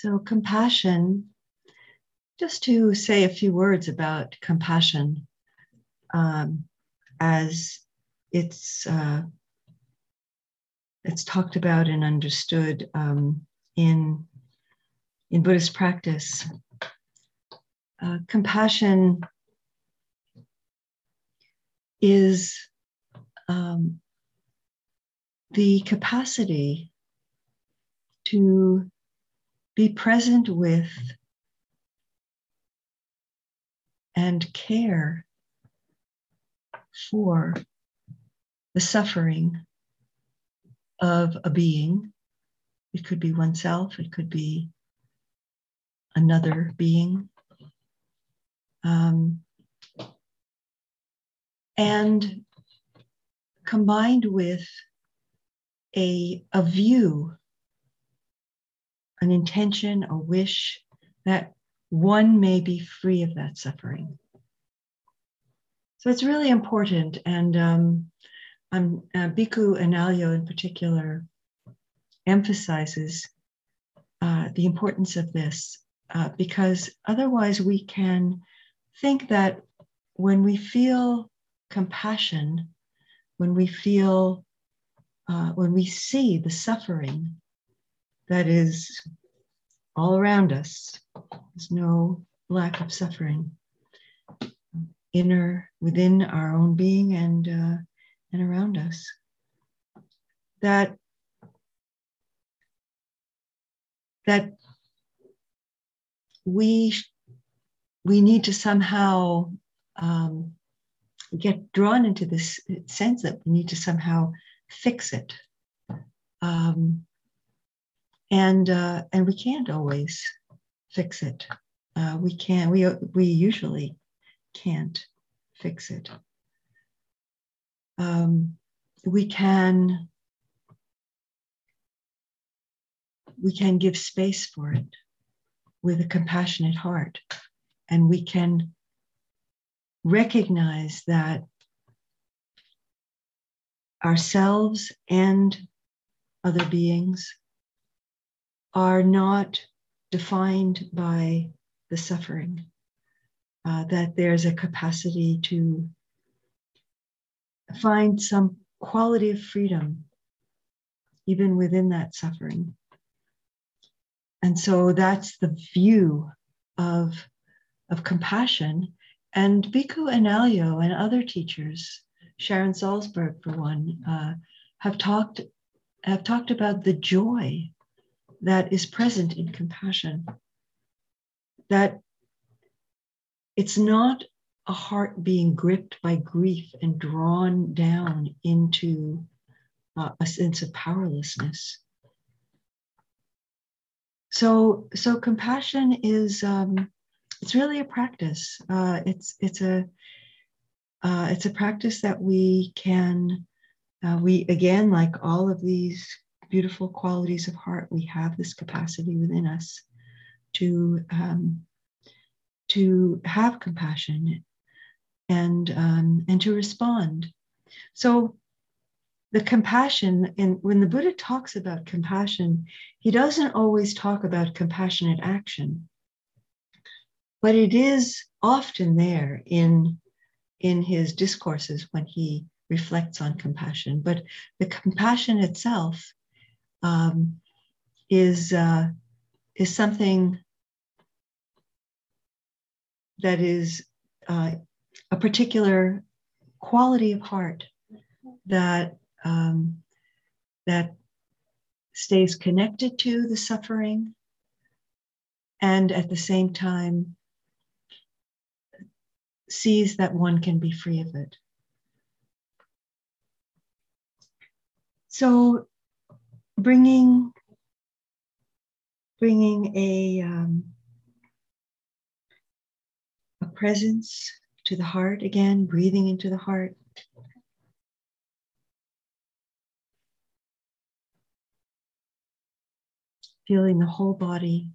So compassion, just to say a few words about compassion, as it's talked about and understood in Buddhist practice. Compassion is the capacity to be present with and care for the suffering of a being. It could be oneself, it could be another being. And combined with a view, an intention, a wish that one may be free of that suffering. So it's really important. And Bhikkhu Anālayo in particular emphasizes the importance of this, because otherwise we can think that when we feel compassion, when we see the suffering that is all around us, there's no lack of suffering within our own being and around us, that we need to somehow get drawn into this sense that we need to somehow fix it, and we can't always fix it. We usually can't fix it. We can give space for it with a compassionate heart, and we can recognize that ourselves and other beings are not defined by the suffering, that there's a capacity to find some quality of freedom even within that suffering. And so that's the view of compassion. And Bhikkhu Anālayo and other teachers, Sharon Salzberg for one, have talked about the joy that is present in compassion. That it's not a heart being gripped by grief and drawn down into a sense of powerlessness. So compassion is it's really a practice. It's a practice that we can again, like all of these beautiful qualities of heart, we have this capacity within us to have compassion and to respond. So the compassion, and when the Buddha talks about compassion, he doesn't always talk about compassionate action, but it is often there in his discourses when he reflects on compassion. But the compassion itself is something that is a particular quality of heart that stays connected to the suffering, and at the same time sees that one can be free of it. So bringing a presence to the heart, again, breathing into the heart. Feeling the whole body.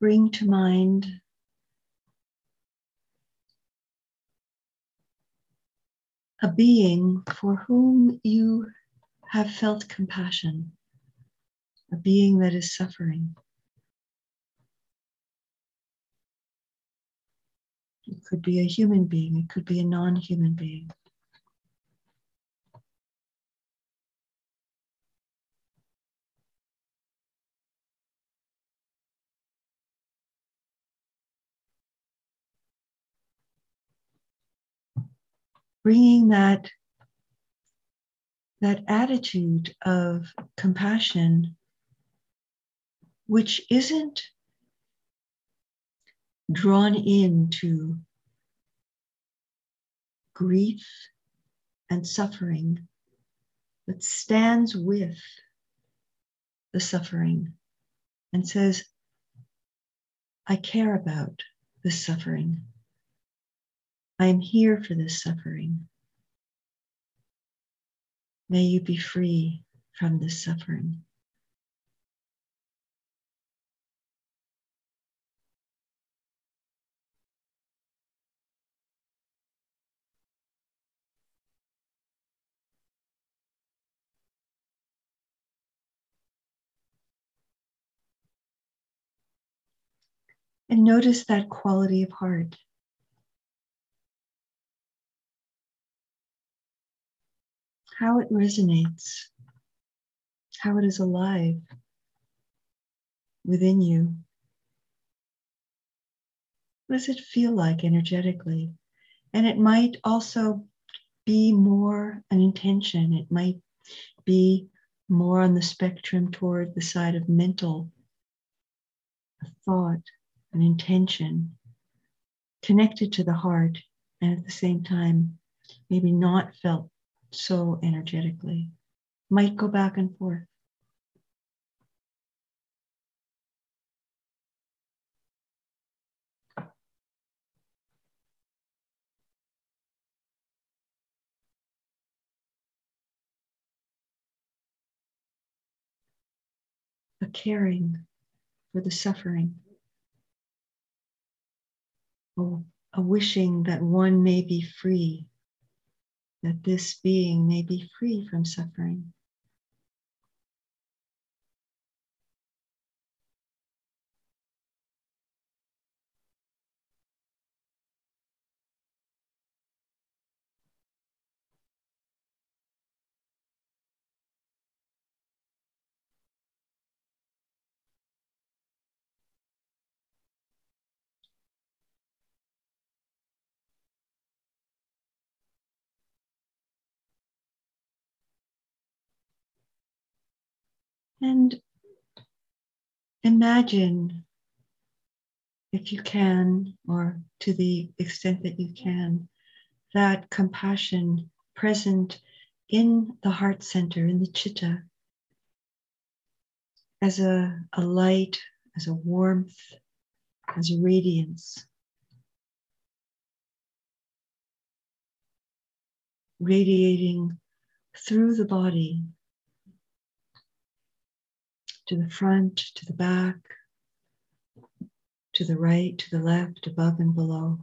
bring to mind a being for whom you have felt compassion, a being that is suffering. It could be a human being, it could be a non-human being. Bringing that attitude of compassion, which isn't drawn into grief and suffering, but stands with the suffering and says, I care about this suffering. I am here for this suffering. May you be free from this suffering. And notice that quality of heart. How it resonates, how it is alive within you. What does it feel like energetically? And it might also be more an intention. It might be more on the spectrum toward the side of mental, a thought, an intention, connected to the heart, and at the same time, maybe not felt so energetically. Might go back and forth. A caring for the suffering. Or a wishing that one may be free, that this being may be free from suffering. And imagine, if you can, or to the extent that you can, that compassion present in the heart center, in the chitta, as a light, as a warmth, as a radiance, radiating through the body, to the front, to the back, to the right, to the left, above and below.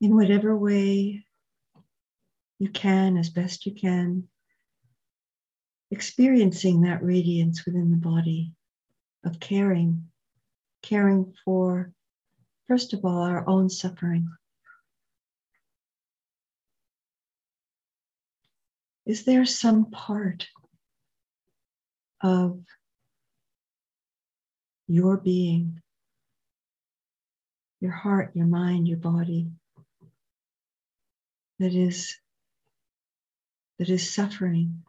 In whatever way you can, as best you can, experiencing that radiance within the body of caring for, first of all, our own suffering. Is there some part of your being, your heart, your mind, your body, that is suffering?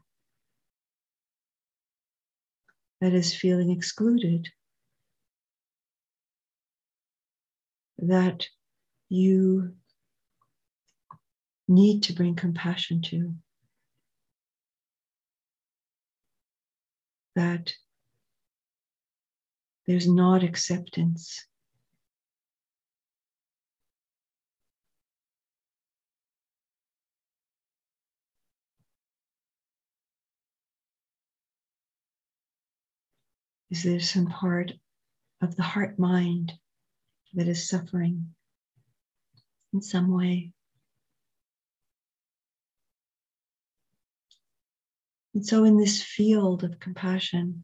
That is feeling excluded, that you need to bring compassion to, that there's not acceptance, Is there some part of the heart-mind that is suffering in some way? And so in this field of compassion,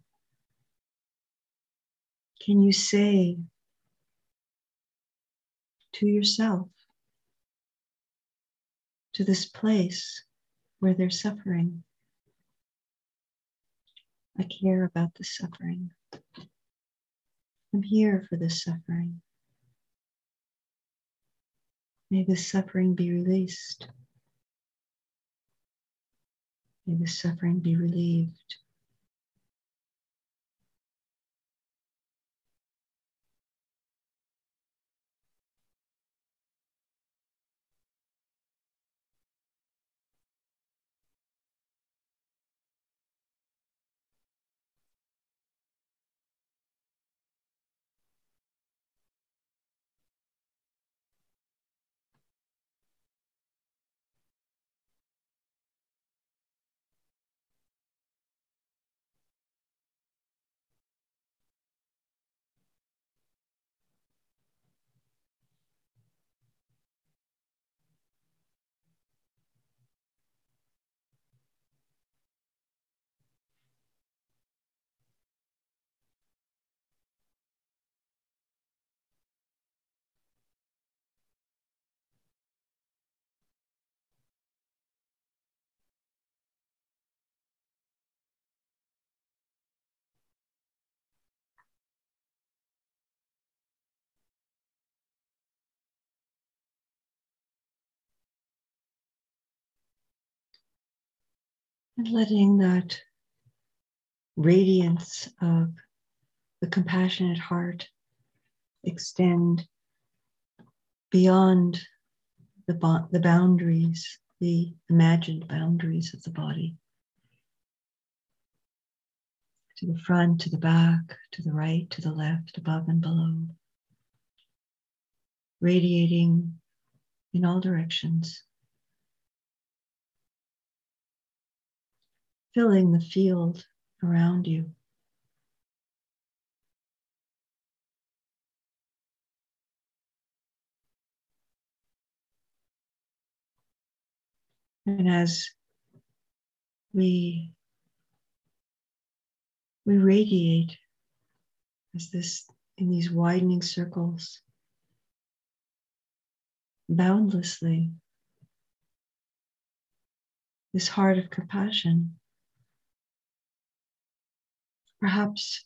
can you say to yourself, to this place where they're suffering, I care about the suffering. I'm here for this suffering. May this suffering be released. May this suffering be relieved. And letting that radiance of the compassionate heart extend beyond the boundaries, the imagined boundaries of the body. To the front, to the back, to the right, to the left, above and below. Radiating in all directions. Filling the field around you. And as we radiate as this in these widening circles, boundlessly, this heart of compassion. Perhaps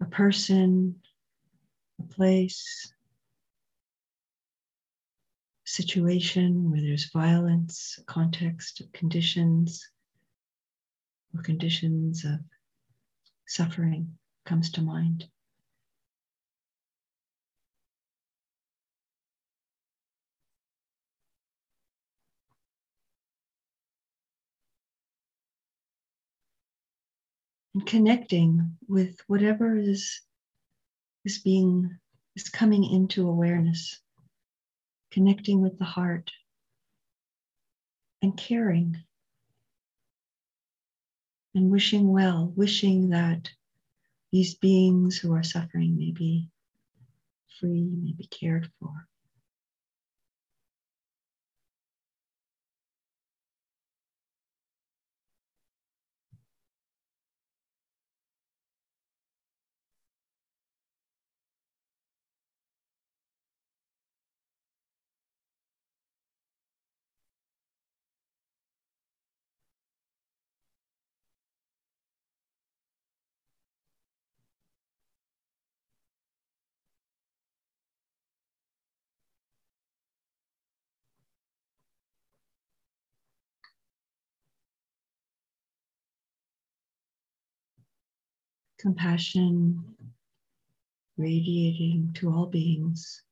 a person, a place, a situation where there's violence, a context of conditions, or conditions of suffering comes to mind. And connecting with whatever is coming into awareness, connecting with the heart and caring and wishing well, wishing that these beings who are suffering may be free, may be cared for. Compassion radiating to all beings,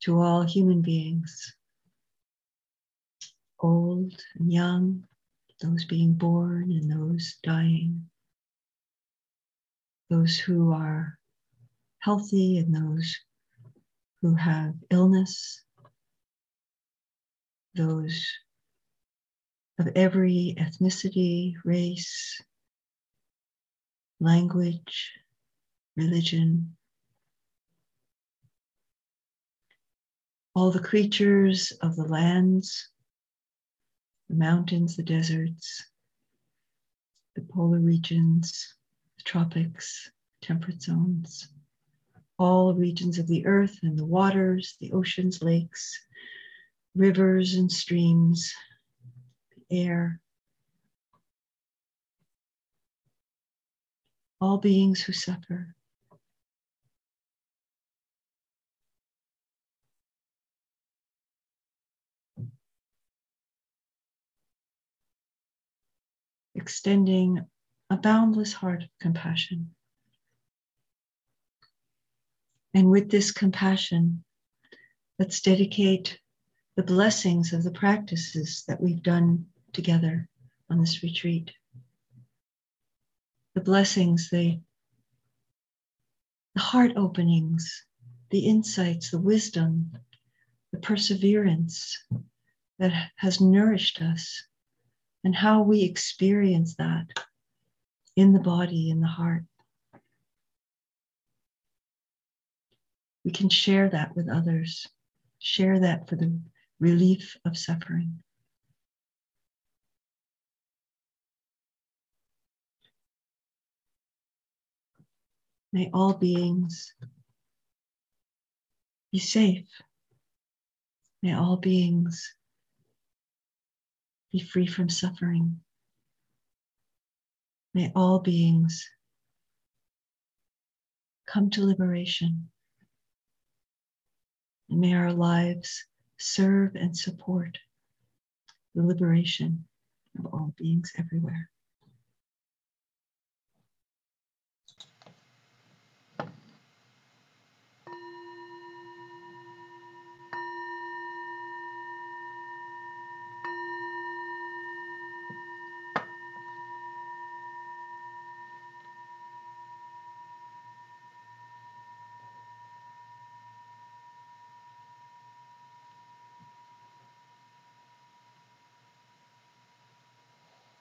to all human beings, old and young, those being born and those dying, those who are healthy and those who have illness, those of every ethnicity, race, language, religion, all the creatures of the lands, the mountains, the deserts, the polar regions, the tropics, temperate zones, all regions of the earth and the waters, the oceans, lakes, rivers and streams, the air, all beings who suffer. Extending a boundless heart of compassion. And with this compassion, let's dedicate the blessings of the practices that we've done together on this retreat. The blessings, the heart openings, the insights, the wisdom, the perseverance that has nourished us, and how we experience that in the body, in the heart. We can share that with others, share that for the relief of suffering. May all beings be safe. May all beings be free from suffering. May all beings come to liberation. And may our lives serve and support the liberation of all beings everywhere.